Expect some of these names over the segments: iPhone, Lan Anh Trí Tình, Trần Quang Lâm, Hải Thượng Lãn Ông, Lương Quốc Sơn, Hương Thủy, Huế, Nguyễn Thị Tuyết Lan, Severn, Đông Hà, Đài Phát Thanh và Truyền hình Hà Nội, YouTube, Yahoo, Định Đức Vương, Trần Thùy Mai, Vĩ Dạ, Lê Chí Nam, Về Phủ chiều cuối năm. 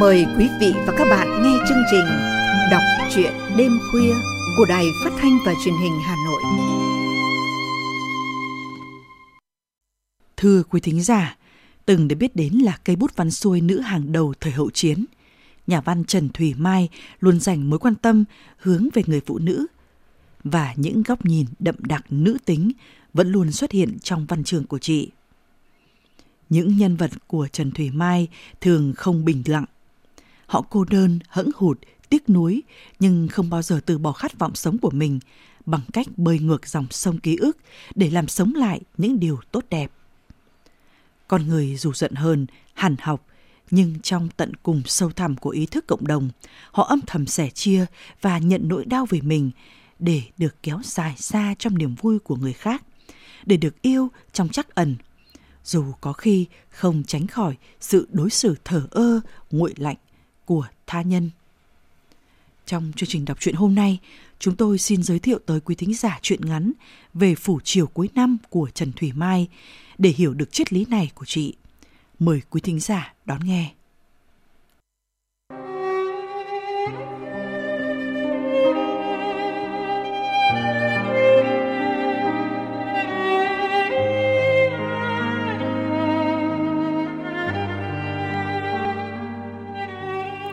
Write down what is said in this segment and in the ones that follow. Mời quý vị và các bạn nghe chương trình Đọc truyện đêm khuya của Đài Phát Thanh và Truyền hình Hà Nội. Thưa quý thính giả, từng được biết đến là cây bút văn xuôi nữ hàng đầu thời hậu chiến, nhà văn Trần Thùy Mai luôn dành mối quan tâm hướng về người phụ nữ, và những góc nhìn đậm đặc nữ tính vẫn luôn xuất hiện trong văn chương của chị. Những nhân vật của Trần Thùy Mai thường không bình lặng. Họ cô đơn, hẫng hụt, tiếc nuối, nhưng không bao giờ từ bỏ khát vọng sống của mình bằng cách bơi ngược dòng sông ký ức để làm sống lại những điều tốt đẹp. Con người dù giận hờn, hằn học, nhưng trong tận cùng sâu thẳm của ý thức cộng đồng, họ âm thầm sẻ chia và nhận nỗi đau về mình để được kéo dài xa trong niềm vui của người khác, để được yêu trong trắc ẩn, dù có khi không tránh khỏi sự đối xử thờ ơ, nguội lạnh của tha nhân. Trong chương trình đọc truyện hôm nay, chúng tôi xin giới thiệu tới quý thính giả truyện ngắn Về Phủ chiều cuối năm của Trần Thùy Mai. Để hiểu được triết lý này của chị, mời quý thính giả đón nghe.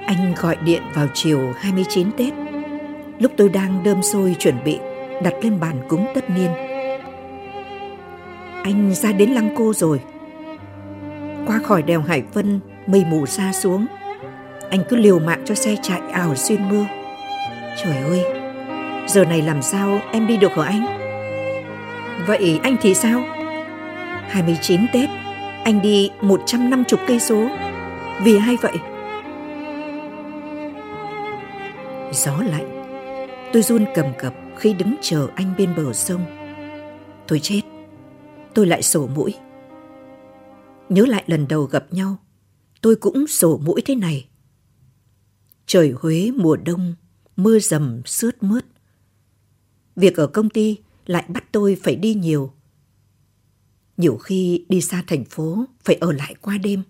Anh gọi điện vào chiều 29 Tết, lúc tôi đang đơm xôi chuẩn bị đặt lên bàn cúng tất niên. Anh ra đến Lăng Cô rồi. Qua khỏi đèo Hải Vân, mây mù sa xuống. Anh cứ liều mạng cho xe chạy ảo xuyên mưa. Trời ơi, giờ này làm sao em đi được hả anh? Vậy anh thì sao? 29 Tết, anh đi 150 cây số. Vì ai vậy? Gió lạnh, tôi run cầm cập khi đứng chờ anh bên bờ sông. Thôi chết, tôi lại sổ mũi. Nhớ lại lần đầu gặp nhau, tôi cũng sổ mũi thế này. Trời Huế mùa đông, mưa rầm sướt mướt. Việc ở công ty lại bắt tôi phải đi nhiều. Nhiều khi đi xa thành phố phải ở lại qua đêm.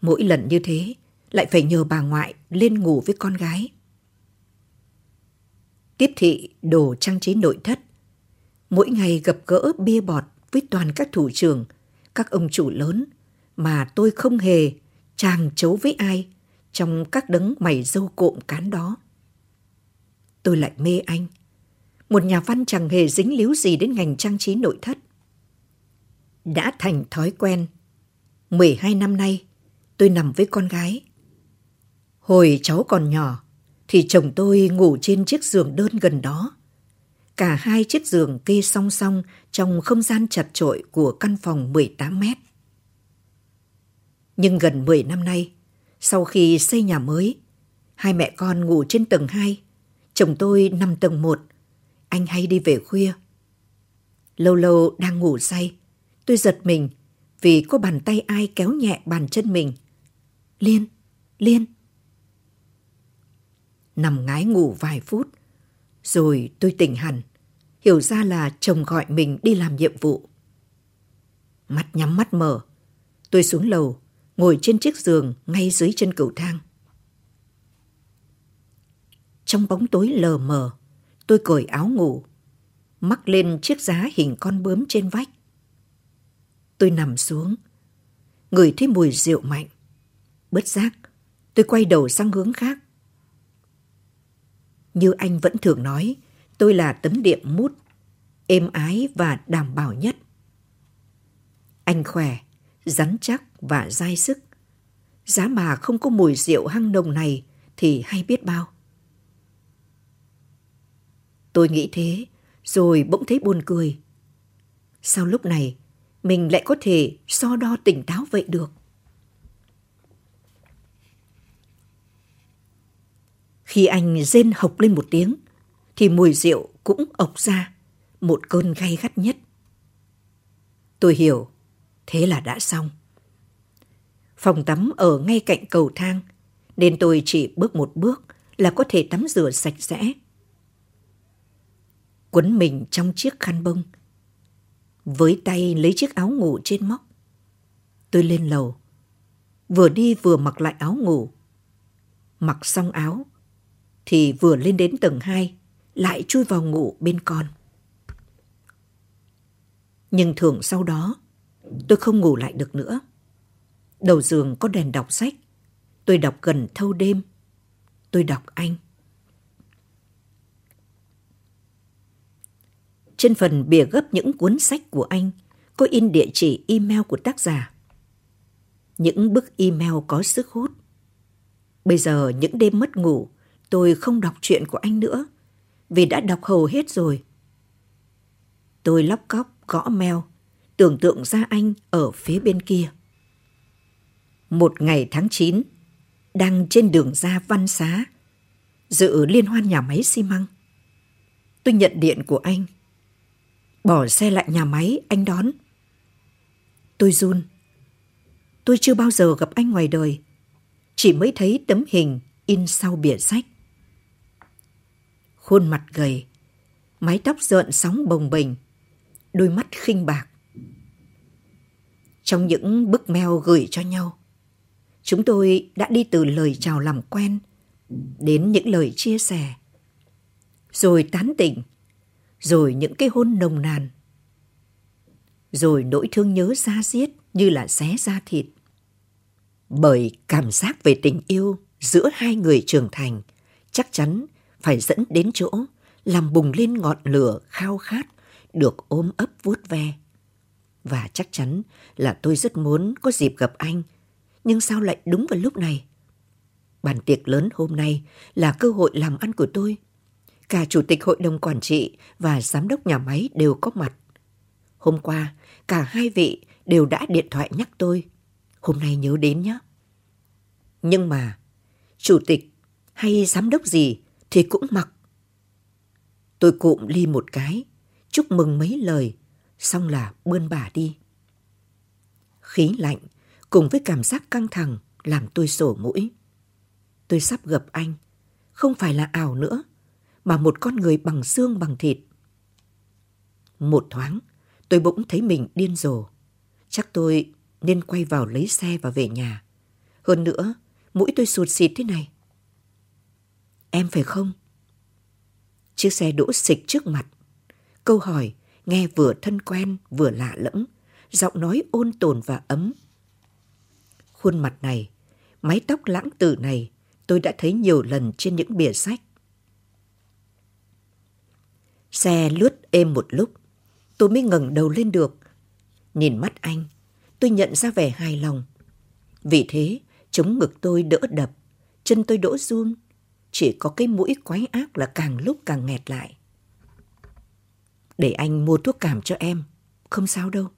Mỗi lần như thế, lại phải nhờ bà ngoại lên ngủ với con gái. Tiếp thị đồ trang trí nội thất. Mỗi ngày gặp gỡ bia bọt với toàn các thủ trưởng, các ông chủ lớn mà tôi không hề chàng chấu với ai trong các đấng mày râu cộm cán đó. Tôi lại mê anh, một nhà văn chẳng hề dính líu gì đến ngành trang trí nội thất. Đã thành thói quen, 12 năm nay tôi nằm với con gái. Hồi cháu còn nhỏ thì chồng tôi ngủ trên chiếc giường đơn gần đó. Cả hai chiếc giường kê song song trong không gian chật chội của căn phòng 18 mét. Nhưng gần 10 năm nay, sau khi xây nhà mới, hai mẹ con ngủ trên tầng 2, chồng tôi nằm tầng 1. Anh hay đi về khuya. Lâu lâu đang ngủ say, tôi giật mình vì có bàn tay ai kéo nhẹ bàn chân mình. Liên, Liên. Nằm ngái ngủ vài phút, rồi tôi tỉnh hẳn, hiểu ra là chồng gọi mình đi làm nhiệm vụ. Mắt nhắm mắt mở, tôi xuống lầu, ngồi trên chiếc giường ngay dưới chân cầu thang. Trong bóng tối lờ mờ, tôi cởi áo ngủ, mắc lên chiếc giá hình con bướm trên vách. Tôi nằm xuống, ngửi thấy mùi rượu mạnh. Bất giác, tôi quay đầu sang hướng khác. Như anh vẫn thường nói, tôi là tấm điệm mút, êm ái và đảm bảo nhất. Anh khỏe, rắn chắc và dai sức. Giá mà không có mùi rượu hăng nồng này thì hay biết bao. Tôi nghĩ thế, rồi bỗng thấy buồn cười. Sao lúc này mình lại có thể so đo tỉnh táo vậy được? Khi anh rên hộc lên một tiếng, thì mùi rượu cũng ộc ra, một cơn gay gắt nhất. Tôi hiểu, thế là đã xong. Phòng tắm ở ngay cạnh cầu thang, nên tôi chỉ bước một bước là có thể tắm rửa sạch sẽ. Quấn mình trong chiếc khăn bông, với tay lấy chiếc áo ngủ trên móc, tôi lên lầu, vừa đi vừa mặc lại áo ngủ. Mặc xong áo, thì vừa lên đến tầng 2, lại chui vào ngủ bên con. Nhưng thường sau đó, tôi không ngủ lại được nữa. Đầu giường có đèn đọc sách, tôi đọc gần thâu đêm, tôi đọc anh. Trên phần bìa gấp những cuốn sách của anh có in địa chỉ email của tác giả. Những bức email có sức hút. Bây giờ những đêm mất ngủ, tôi không đọc truyện của anh nữa, vì đã đọc hầu hết rồi. Tôi lóc cóc gõ mail, tưởng tượng ra anh ở phía bên kia. Một ngày tháng 9, đang trên đường ra Văn Xá, dự liên hoan nhà máy xi măng. Tôi nhận điện của anh. Bỏ xe lại nhà máy, anh đón. Tôi run. Tôi chưa bao giờ gặp anh ngoài đời, chỉ mới thấy tấm hình in sau bìa sách. Khuôn mặt gầy, mái tóc rợn sóng bồng bềnh, đôi mắt khinh bạc. Trong những bức mail gửi cho nhau, chúng tôi đã đi từ lời chào làm quen đến những lời chia sẻ, rồi tán tỉnh, rồi những cái hôn nồng nàn, rồi nỗi thương nhớ da diết như là xé da thịt. Bởi cảm giác về tình yêu giữa hai người trưởng thành chắc chắn phải dẫn đến chỗ làm bùng lên ngọn lửa khao khát được ôm ấp vuốt ve. Và chắc chắn là tôi rất muốn có dịp gặp anh, nhưng sao lại đúng vào lúc này? Bàn tiệc lớn hôm nay là cơ hội làm ăn của tôi. Cả chủ tịch hội đồng quản trị và giám đốc nhà máy đều có mặt. Hôm qua, cả hai vị đều đã điện thoại nhắc tôi. Hôm nay nhớ đến nhé. Nhưng mà, chủ tịch hay giám đốc gì thì cũng mặc. Tôi cụm ly một cái, chúc mừng mấy lời, xong là bươn bả đi. Khí lạnh cùng với cảm giác căng thẳng làm tôi sổ mũi. Tôi sắp gặp anh, không phải là ảo nữa, mà một con người bằng xương bằng thịt. Một thoáng, tôi bỗng thấy mình điên rồ. Chắc tôi nên quay vào lấy xe và về nhà. Hơn nữa, mũi tôi sụt xịt thế này. Em phải không? Chiếc xe đỗ xịch trước mặt. Câu hỏi nghe vừa thân quen vừa lạ lẫm, giọng nói ôn tồn và ấm. Khuôn mặt này, mái tóc lãng tử này, tôi đã thấy nhiều lần trên những bìa sách. Xe lướt êm một lúc, tôi mới ngẩng đầu lên được. Nhìn mắt anh, tôi nhận ra vẻ hài lòng. Vì thế, chống ngực tôi đỡ đập, chân tôi đỡ run, chỉ có cái mũi quái ác là càng lúc càng nghẹt lại. Để anh mua thuốc cảm cho em, không sao đâu.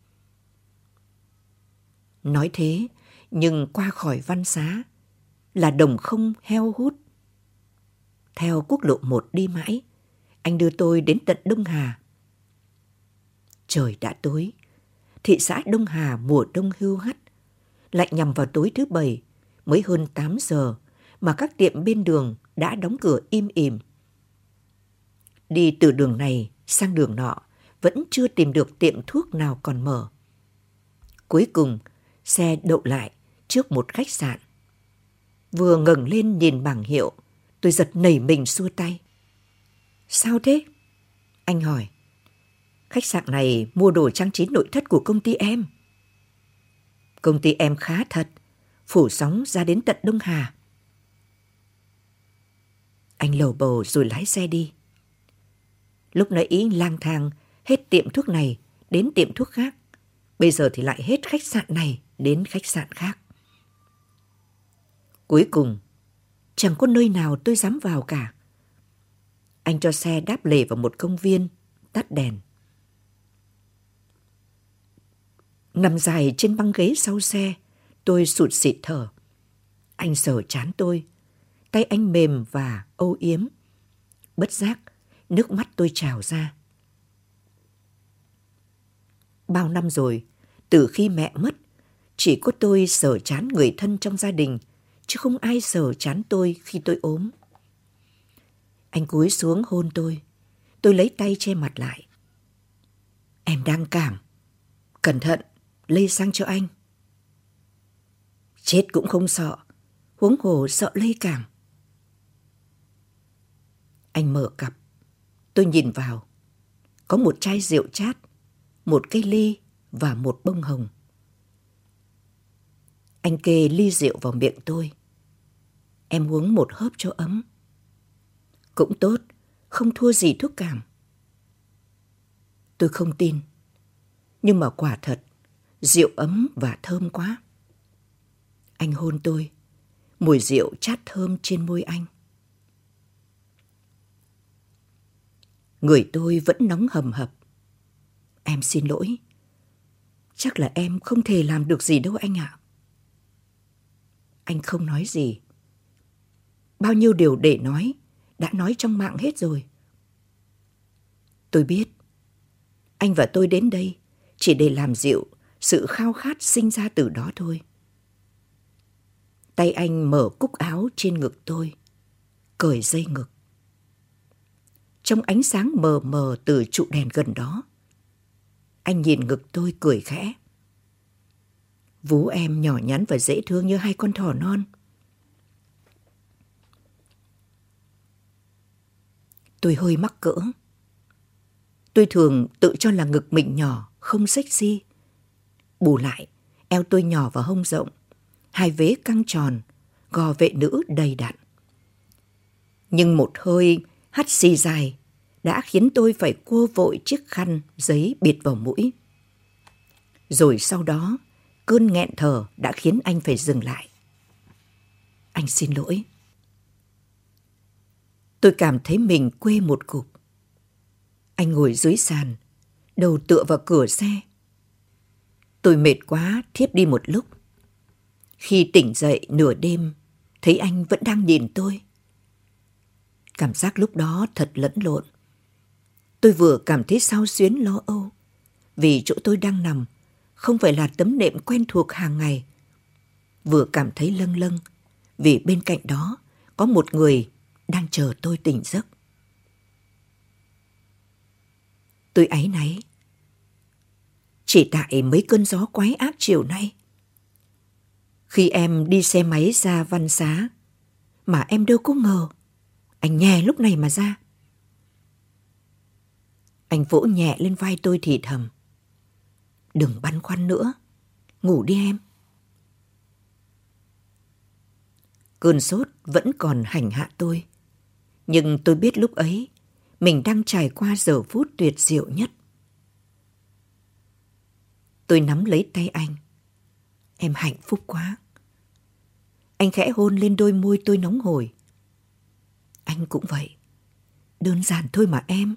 Nói thế, nhưng qua khỏi Văn Xá là đồng không heo hút. Theo quốc lộ 1 đi mãi, anh đưa tôi đến tận Đông Hà. Trời đã tối, thị xã Đông Hà mùa đông hưu hắt, lại nhằm vào tối thứ Bảy, mới hơn 8 giờ mà các tiệm bên đường đã đóng cửa im ỉm. Đi từ đường này sang đường nọ, vẫn chưa tìm được tiệm thuốc nào còn mở. Cuối cùng, xe đậu lại trước một khách sạn. Vừa ngẩng lên nhìn bảng hiệu, tôi giật nảy mình xua tay. Sao thế? Anh hỏi. Khách sạn này mua đồ trang trí nội thất của công ty em. Công ty em khá thật, phủ sóng ra đến tận Đông Hà. Anh lầu bầu rồi lái xe đi. Lúc nãy lang thang hết tiệm thuốc này đến tiệm thuốc khác, bây giờ thì lại hết khách sạn này đến khách sạn khác. Cuối cùng, chẳng có nơi nào tôi dám vào cả. Anh cho xe đáp lề vào một công viên, tắt đèn. Nằm dài trên băng ghế sau xe, tôi sụt sịt thở. Anh sờ trán tôi, tay anh mềm và âu yếm. Bất giác, nước mắt tôi trào ra. Bao năm rồi, từ khi mẹ mất, chỉ có tôi sờ trán người thân trong gia đình, chứ không ai sờ trán tôi khi tôi ốm. Anh cúi xuống hôn tôi lấy tay che mặt lại. Em đang cảm, cẩn thận, lây sang cho anh. Chết cũng không sợ, huống hồ sợ lây cảm. Anh mở cặp, tôi nhìn vào. Có một chai rượu chát, một cái ly và một bông hồng. Anh kê ly rượu vào miệng tôi. Em uống một hớp cho ấm. Cũng tốt, không thua gì thuốc cảm. Tôi không tin, nhưng mà quả thật, rượu ấm và thơm quá. Anh hôn tôi, mùi rượu chát thơm trên môi anh. Người tôi vẫn nóng hầm hập. Em xin lỗi, chắc là em không thể làm được gì đâu anh ạ. Anh không nói gì. Bao nhiêu điều để nói, đã nói trong mạng hết rồi. Tôi biết, anh và tôi đến đây chỉ để làm dịu sự khao khát sinh ra từ đó thôi. Tay anh mở cúc áo trên ngực tôi, cởi dây ngực. Trong ánh sáng mờ mờ từ trụ đèn gần đó, anh nhìn ngực tôi cười khẽ. Vú em nhỏ nhắn và dễ thương như hai con thỏ non. Tôi hơi mắc cỡ. Tôi thường tự cho là ngực mình nhỏ, không sexy. Bù lại, eo tôi nhỏ và hông rộng, hai vế căng tròn, gò vệ nữ đầy đặn. Nhưng một hơi hắt xì dài đã khiến tôi phải cua vội chiếc khăn giấy bịt vào mũi. Rồi sau đó, cơn nghẹn thở đã khiến anh phải dừng lại. Anh xin lỗi. Tôi cảm thấy mình quê một cục. Anh ngồi dưới sàn, đầu tựa vào cửa xe. Tôi mệt quá, thiếp đi một lúc. Khi tỉnh dậy nửa đêm, thấy anh vẫn đang nhìn tôi. Cảm giác lúc đó thật lẫn lộn. Tôi vừa cảm thấy xao xuyến lo âu, vì chỗ tôi đang nằm không phải là tấm nệm quen thuộc hàng ngày. Vừa cảm thấy lâng lâng, vì bên cạnh đó có một người đang chờ tôi tỉnh giấc. Tôi áy náy. Chỉ tại mấy cơn gió quái ác chiều nay, khi em đi xe máy ra Văn Xá, mà em đâu có ngờ anh nhè lúc này mà ra. Anh vỗ nhẹ lên vai tôi thì thầm. Đừng băn khoăn nữa, ngủ đi em. Cơn sốt vẫn còn hành hạ tôi, nhưng tôi biết lúc ấy mình đang trải qua giờ phút tuyệt diệu nhất. Tôi nắm lấy tay anh. Em hạnh phúc quá. Anh khẽ hôn lên đôi môi tôi nóng hổi. Anh cũng vậy. Đơn giản thôi mà em.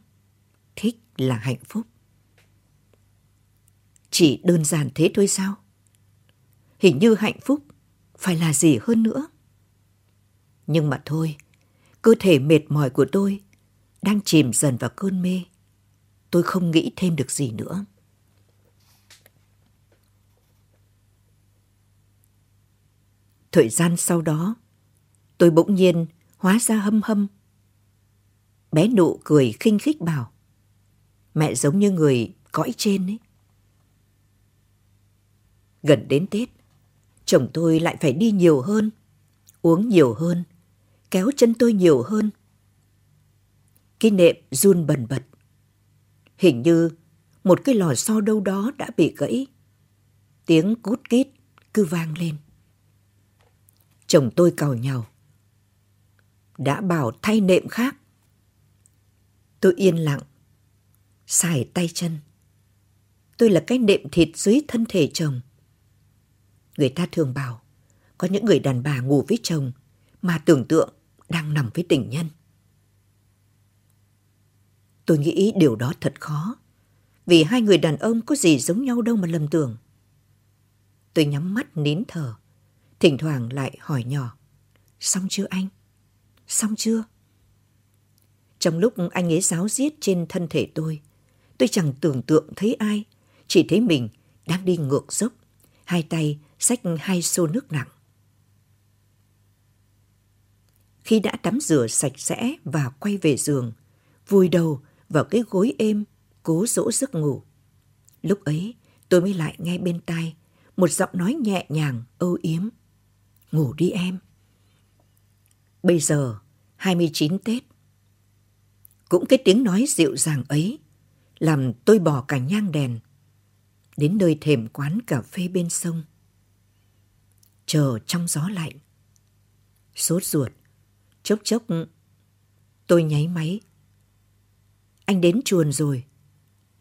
Thích là hạnh phúc. Chỉ đơn giản thế thôi sao? Hình như hạnh phúc phải là gì hơn nữa. Nhưng mà thôi, cơ thể mệt mỏi của tôi đang chìm dần vào cơn mê. Tôi không nghĩ thêm được gì nữa. Thời gian sau đó, tôi bỗng nhiên hóa ra Hâm Hâm. Bé Nụ cười khinh khích bảo, mẹ giống như người cõi trên ấy. Gần đến Tết, chồng tôi lại phải đi nhiều hơn, uống nhiều hơn, kéo chân tôi nhiều hơn. Cái nệm run bần bật. Hình như một cái lò xo đâu đó đã bị gãy. Tiếng cút kít cứ vang lên. Chồng tôi càu nhàu. Đã bảo thay nệm khác. Tôi yên lặng, xài tay chân. Tôi là cái nệm thịt dưới thân thể chồng. Người ta thường bảo, có những người đàn bà ngủ với chồng mà tưởng tượng đang nằm với tình nhân. Tôi nghĩ điều đó thật khó, vì hai người đàn ông có gì giống nhau đâu mà lầm tưởng. Tôi nhắm mắt nín thở, thỉnh thoảng lại hỏi nhỏ, xong chưa anh? Xong chưa? Trong lúc anh ấy ráo riết trên thân thể tôi chẳng tưởng tượng thấy ai, chỉ thấy mình đang đi ngược dốc, hai tay xách hai xô nước nặng. Khi đã tắm rửa sạch sẽ và quay về giường, vùi đầu vào cái gối êm, cố dỗ giấc ngủ. Lúc ấy, tôi mới lại nghe bên tai một giọng nói nhẹ nhàng, âu yếm. Ngủ đi em. Bây giờ 29 Tết. Cũng cái tiếng nói dịu dàng ấy làm tôi bỏ cả nhang đèn, đến nơi thềm quán cà phê bên sông, chờ trong gió lạnh. Sốt ruột, chốc chốc tôi nháy máy. Anh đến chuồn rồi,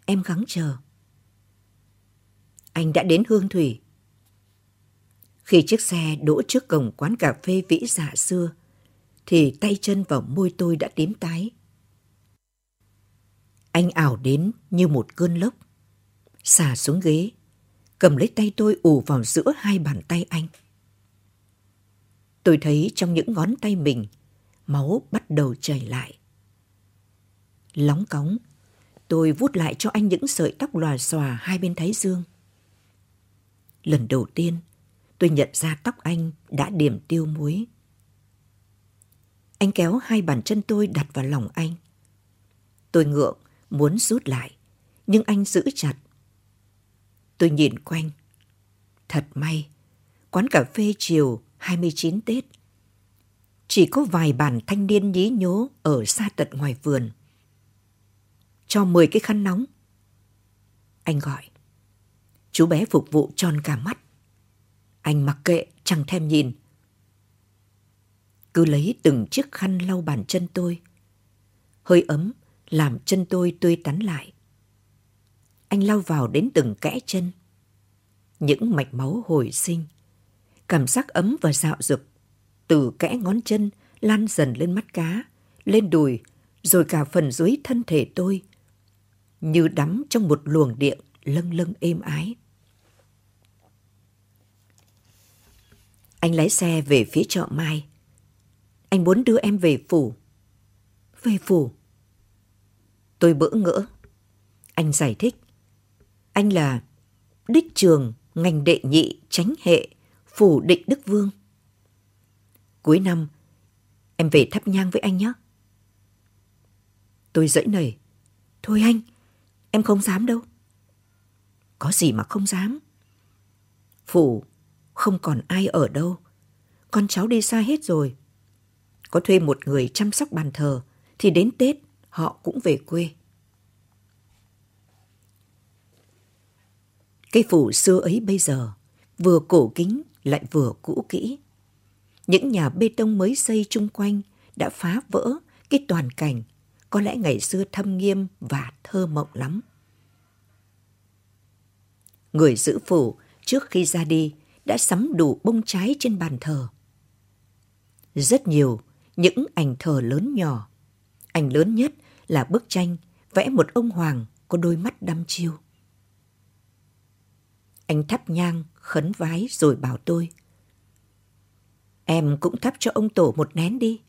em gắng chờ. Anh đã đến Hương Thủy. Khi chiếc xe đỗ trước cổng quán cà phê Vĩ Dạ xưa, thì tay chân vào môi tôi đã tím tái. Anh ảo đến như một cơn lốc, xả xuống ghế, cầm lấy tay tôi ù vào giữa hai bàn tay anh. Tôi thấy trong những ngón tay mình, máu bắt đầu chảy lại. Lóng cóng, tôi vuốt lại cho anh những sợi tóc lòa xòa hai bên thái dương. Lần đầu tiên, tôi nhận ra tóc anh đã điểm tiêu muối. Anh kéo hai bàn chân tôi đặt vào lòng anh. Tôi ngượng, muốn rút lại, nhưng anh giữ chặt. Tôi nhìn quanh. Thật may, quán cà phê chiều 29 Tết. Chỉ có vài bàn thanh niên nhí nhố ở xa tận ngoài vườn. Cho 10 cái khăn nóng. Anh gọi. Chú bé phục vụ tròn cả mắt. Anh mặc kệ, chẳng thèm nhìn. Cứ lấy từng chiếc khăn lau bàn chân tôi. Hơi ấm làm chân tôi tươi tắn lại. Anh lau vào đến từng kẽ chân. Những mạch máu hồi sinh. Cảm giác ấm và dạo dực từ kẽ ngón chân lan dần lên mắt cá, lên đùi, rồi cả phần dưới thân thể tôi, như đắm trong một luồng điện lâng lâng êm ái. Anh lái xe về phía chợ Mai. Anh muốn đưa em về phủ. Về phủ? Tôi bỡ ngỡ. Anh giải thích. Anh là đích trường ngành đệ nhị chánh hệ phủ Định Đức Vương. Cuối năm, em về thắp nhang với anh nhé. Tôi giãy nảy. Thôi anh, em không dám đâu. Có gì mà không dám. Phủ không còn ai ở đâu. Con cháu đi xa hết rồi. Có thuê một người chăm sóc bàn thờ thì đến Tết họ cũng về quê. Cái phủ xưa ấy bây giờ vừa cổ kính lại vừa cũ kỹ. Những nhà bê tông mới xây chung quanh đã phá vỡ cái toàn cảnh có lẽ ngày xưa thâm nghiêm và thơ mộng lắm. Người giữ phủ trước khi ra đi đã sắm đủ bông trái trên bàn thờ. Rất nhiều những ảnh thờ lớn nhỏ. Ảnh lớn nhất là bức tranh vẽ một ông hoàng có đôi mắt đăm chiêu. Anh thắp nhang, khấn vái rồi bảo tôi. Em cũng thắp cho ông tổ một nén đi.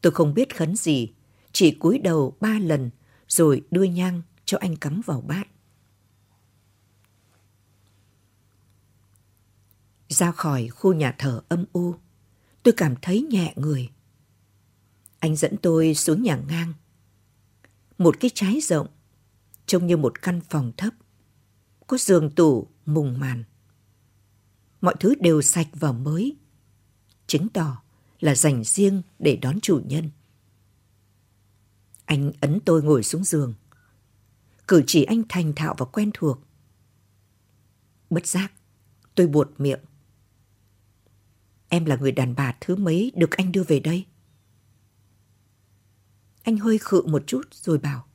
Tôi không biết khấn gì, chỉ cúi đầu 3 lần rồi đưa nhang cho anh cắm vào bát. Ra khỏi khu nhà thờ âm u, tôi cảm thấy nhẹ người. Anh dẫn tôi xuống nhà ngang. Một cái trái rộng, trông như một căn phòng thấp. Có giường tủ mùng màn. Mọi thứ đều sạch và mới. Chứng tỏ là dành riêng để đón chủ nhân. Anh ấn tôi ngồi xuống giường. Cử chỉ anh thành thạo và quen thuộc. Bất giác, tôi buột miệng. Em là người đàn bà thứ mấy được anh đưa về đây? Anh hơi khự một chút rồi bảo.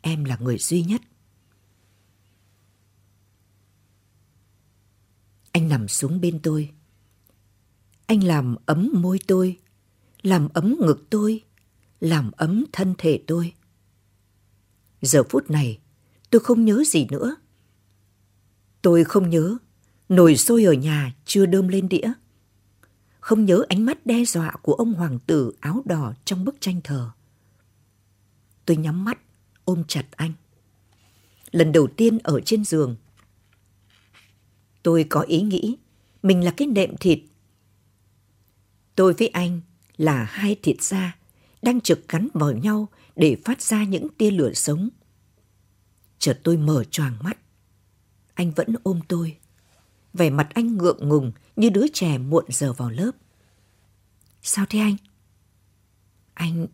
Em là người duy nhất. Anh nằm xuống bên tôi. Anh làm ấm môi tôi, làm ấm ngực tôi, làm ấm thân thể tôi. Giờ phút này, tôi không nhớ gì nữa. Tôi không nhớ nồi sôi ở nhà chưa đơm lên đĩa. Không nhớ ánh mắt đe dọa của ông hoàng tử áo đỏ trong bức tranh thờ. Tôi nhắm mắt, ôm chặt anh. Lần đầu tiên ở trên giường, tôi có ý nghĩ mình là cái nệm thịt. Tôi với anh là hai thịt da đang trực gắn vào nhau để phát ra những tia lửa sống. Chợt tôi mở choàng mắt. Anh vẫn ôm tôi. Vẻ mặt anh ngượng ngùng như đứa trẻ muộn giờ vào lớp. Sao thế anh? Anh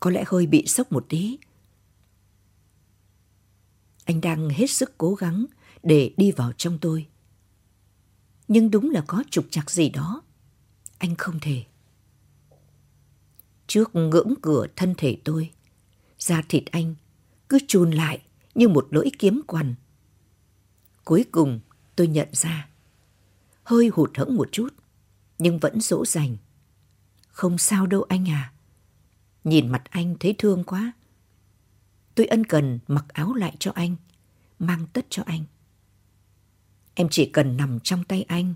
có lẽ hơi bị sốc một tí. Anh đang hết sức cố gắng để đi vào trong tôi. Nhưng đúng là có trục trặc gì đó. Anh không thể. Trước ngưỡng cửa thân thể tôi, da thịt anh cứ chùn lại như một lưỡi kiếm quằn. Cuối cùng tôi nhận ra, hơi hụt hẫng một chút, nhưng vẫn dỗ dành. Không sao đâu anh à. Nhìn mặt anh thấy thương quá. Tôi ân cần mặc áo lại cho anh, mang tất cho anh. Em chỉ cần nằm trong tay anh,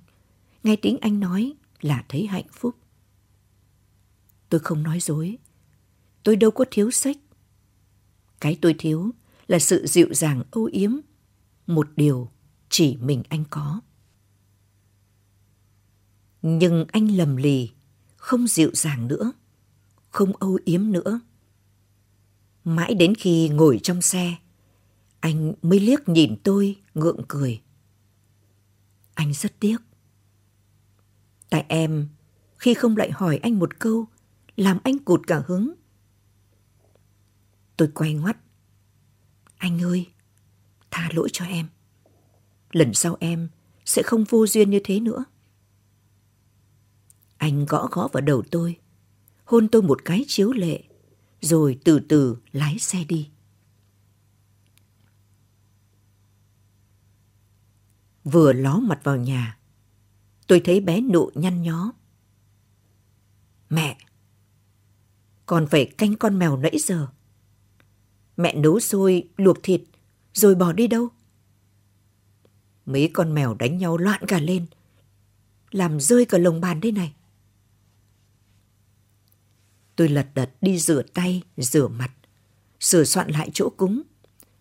nghe tiếng anh nói là thấy hạnh phúc. Tôi không nói dối. Tôi đâu có thiếu sách. Cái tôi thiếu là sự dịu dàng âu yếm, một điều chỉ mình anh có. Nhưng anh lầm lì, không dịu dàng nữa, không âu yếm nữa. Mãi đến khi ngồi trong xe, anh mới liếc nhìn tôi ngượng cười. Anh rất tiếc. Tại em, khi không lại hỏi anh một câu, làm anh cụt cả hứng. Tôi quay ngoắt. Anh ơi, tha lỗi cho em. Lần sau em sẽ không vô duyên như thế nữa. Anh gõ gõ vào đầu tôi, hôn tôi một cái chiếu lệ, rồi từ từ lái xe đi. Vừa ló mặt vào nhà, tôi thấy bé Nụ nhăn nhó. Mẹ, còn phải canh con mèo nãy giờ. Mẹ nấu xôi, luộc thịt, rồi bỏ đi đâu? Mấy con mèo đánh nhau loạn cả lên, làm rơi cả lồng bàn đây này. Tôi lật đật đi rửa tay, rửa mặt, sửa soạn lại chỗ cúng,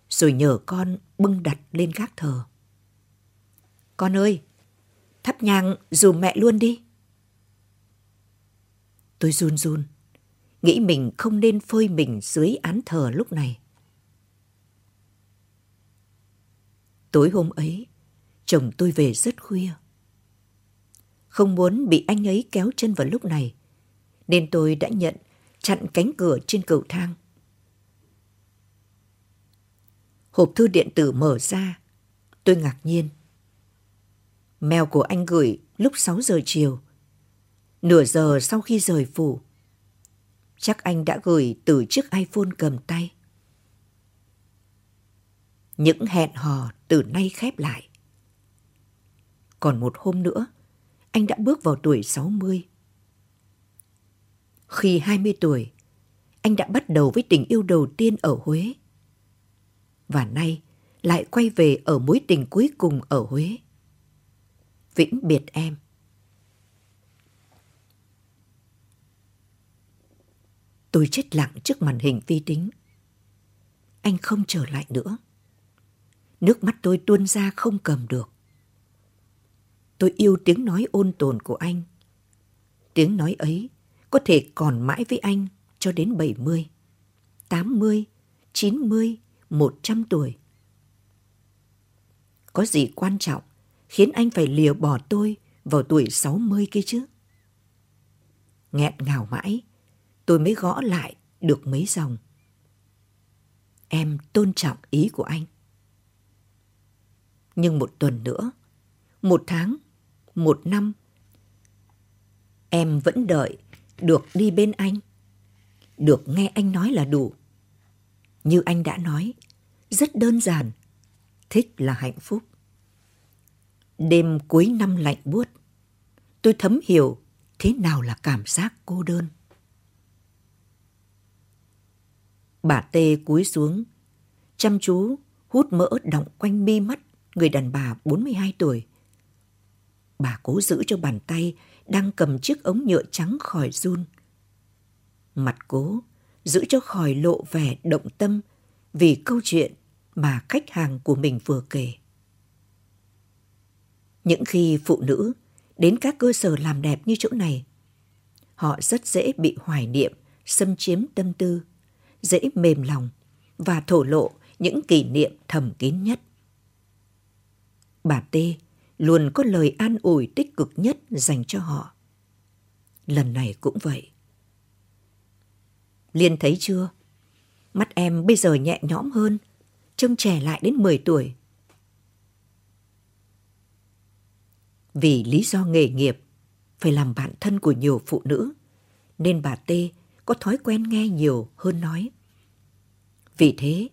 rồi nhờ con bưng đặt lên gác thờ. Con ơi, thắp nhang dùm mẹ luôn đi. Tôi run run, nghĩ mình không nên phơi mình dưới án thờ lúc này. Tối hôm ấy, chồng tôi về rất khuya. Không muốn bị anh ấy kéo chân vào lúc này, nên tôi đã chặn cánh cửa trên cầu thang. Hộp thư điện tử mở ra, tôi ngạc nhiên. Mail của anh gửi lúc 6 giờ chiều, nửa giờ sau khi rời phủ. Chắc anh đã gửi từ chiếc iPhone cầm tay. Những hẹn hò từ nay khép lại. Còn một hôm nữa, anh đã bước vào tuổi 60. Khi 20 tuổi, anh đã bắt đầu với tình yêu đầu tiên ở Huế. Và nay lại quay về ở mối tình cuối cùng ở Huế. Vĩnh biệt em. Tôi chết lặng trước màn hình vi tính. Anh không trở lại nữa. Nước mắt tôi tuôn ra không cầm được. Tôi yêu tiếng nói ôn tồn của anh. Tiếng nói ấy có thể còn mãi với anh cho đến 70, 80, 90, 100 tuổi. Có gì quan trọng khiến anh phải lìa bỏ tôi vào tuổi 60 kia chứ? Nghẹn ngào mãi, tôi mới gõ lại được mấy dòng. Em tôn trọng ý của anh. Nhưng một tuần nữa, một tháng, một năm, em vẫn đợi được đi bên anh, được nghe anh nói là đủ. Như anh đã nói, rất đơn giản, thích là hạnh phúc. Đêm cuối năm lạnh buốt, tôi thấm hiểu thế nào là cảm giác cô đơn. Bà Tê cúi xuống, chăm chú hút mỡ đọng quanh mi mắt người đàn bà 42 tuổi. Bà cố giữ cho bàn tay đang cầm chiếc ống nhựa trắng khỏi run. Mặt cố giữ cho khỏi lộ vẻ động tâm vì câu chuyện mà khách hàng của mình vừa kể. Những khi phụ nữ đến các cơ sở làm đẹp như chỗ này, họ rất dễ bị hoài niệm, xâm chiếm tâm tư, dễ mềm lòng và thổ lộ những kỷ niệm thầm kín nhất. Bà Tê luôn có lời an ủi tích cực nhất dành cho họ. Lần này cũng vậy. Liên thấy chưa? Mắt em bây giờ nhẹ nhõm hơn, trông trẻ lại đến 10 tuổi. Vì lý do nghề nghiệp, phải làm bạn thân của nhiều phụ nữ, nên bà T có thói quen nghe nhiều hơn nói. Vì thế,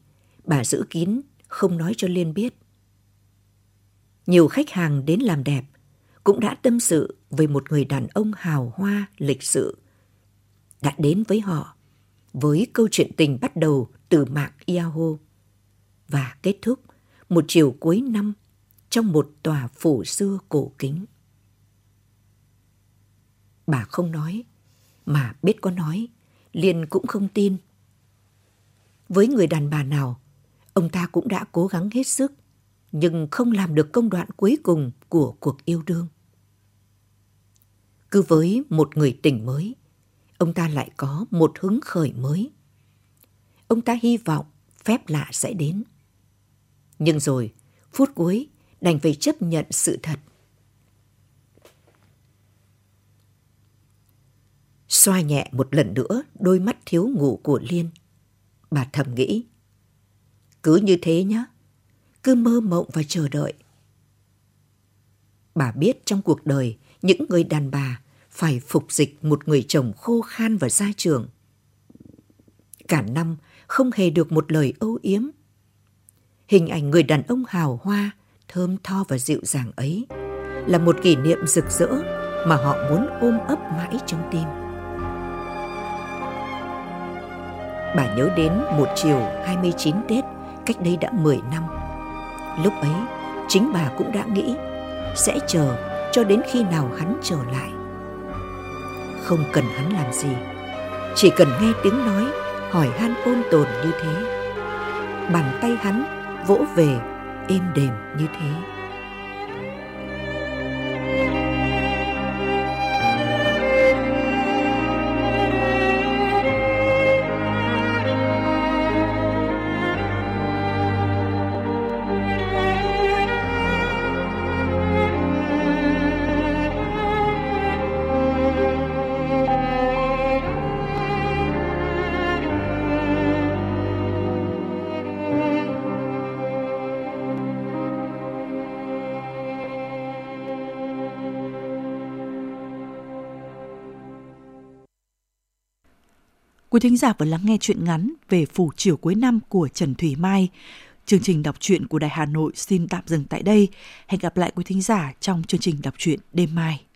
bà giữ kín, không nói cho Liên biết. Nhiều khách hàng đến làm đẹp cũng đã tâm sự về một người đàn ông hào hoa, lịch sự, đã đến với họ với câu chuyện tình bắt đầu từ mạng Yahoo và kết thúc một chiều cuối năm trong một tòa phủ xưa cổ kính. Bà không nói, mà biết có nói, Liên cũng không tin. Với người đàn bà nào, ông ta cũng đã cố gắng hết sức, nhưng không làm được công đoạn cuối cùng của cuộc yêu đương. Cứ với một người tình mới, ông ta lại có một hứng khởi mới. Ông ta hy vọng phép lạ sẽ đến. Nhưng rồi, phút cuối đành phải chấp nhận sự thật. Xoa nhẹ một lần nữa đôi mắt thiếu ngủ của Liên, bà thầm nghĩ. Cứ như thế nhé, cứ mơ mộng và chờ đợi. Bà biết trong cuộc đời, những người đàn bà phải phục dịch một người chồng khô khan và gia trưởng. Cả năm không hề được một lời âu yếm. Hình ảnh người đàn ông hào hoa, thơm tho và dịu dàng ấy là một kỷ niệm rực rỡ mà họ muốn ôm ấp mãi trong tim. Bà nhớ đến một chiều 29 Tết cách đây đã 10 năm. Lúc ấy, chính bà cũng đã nghĩ sẽ chờ cho đến khi nào hắn trở lại. Không cần hắn làm gì, chỉ cần nghe tiếng nói, hỏi han ôn tồn như thế. Bàn tay hắn vỗ về êm đềm như thế. Quý thính giả vừa lắng nghe truyện ngắn Về Phủ chiều cuối năm của Trần Thùy Mai. Chương trình đọc truyện của Đài Hà Nội xin tạm dừng tại đây. Hẹn gặp lại quý thính giả trong chương trình đọc truyện đêm mai.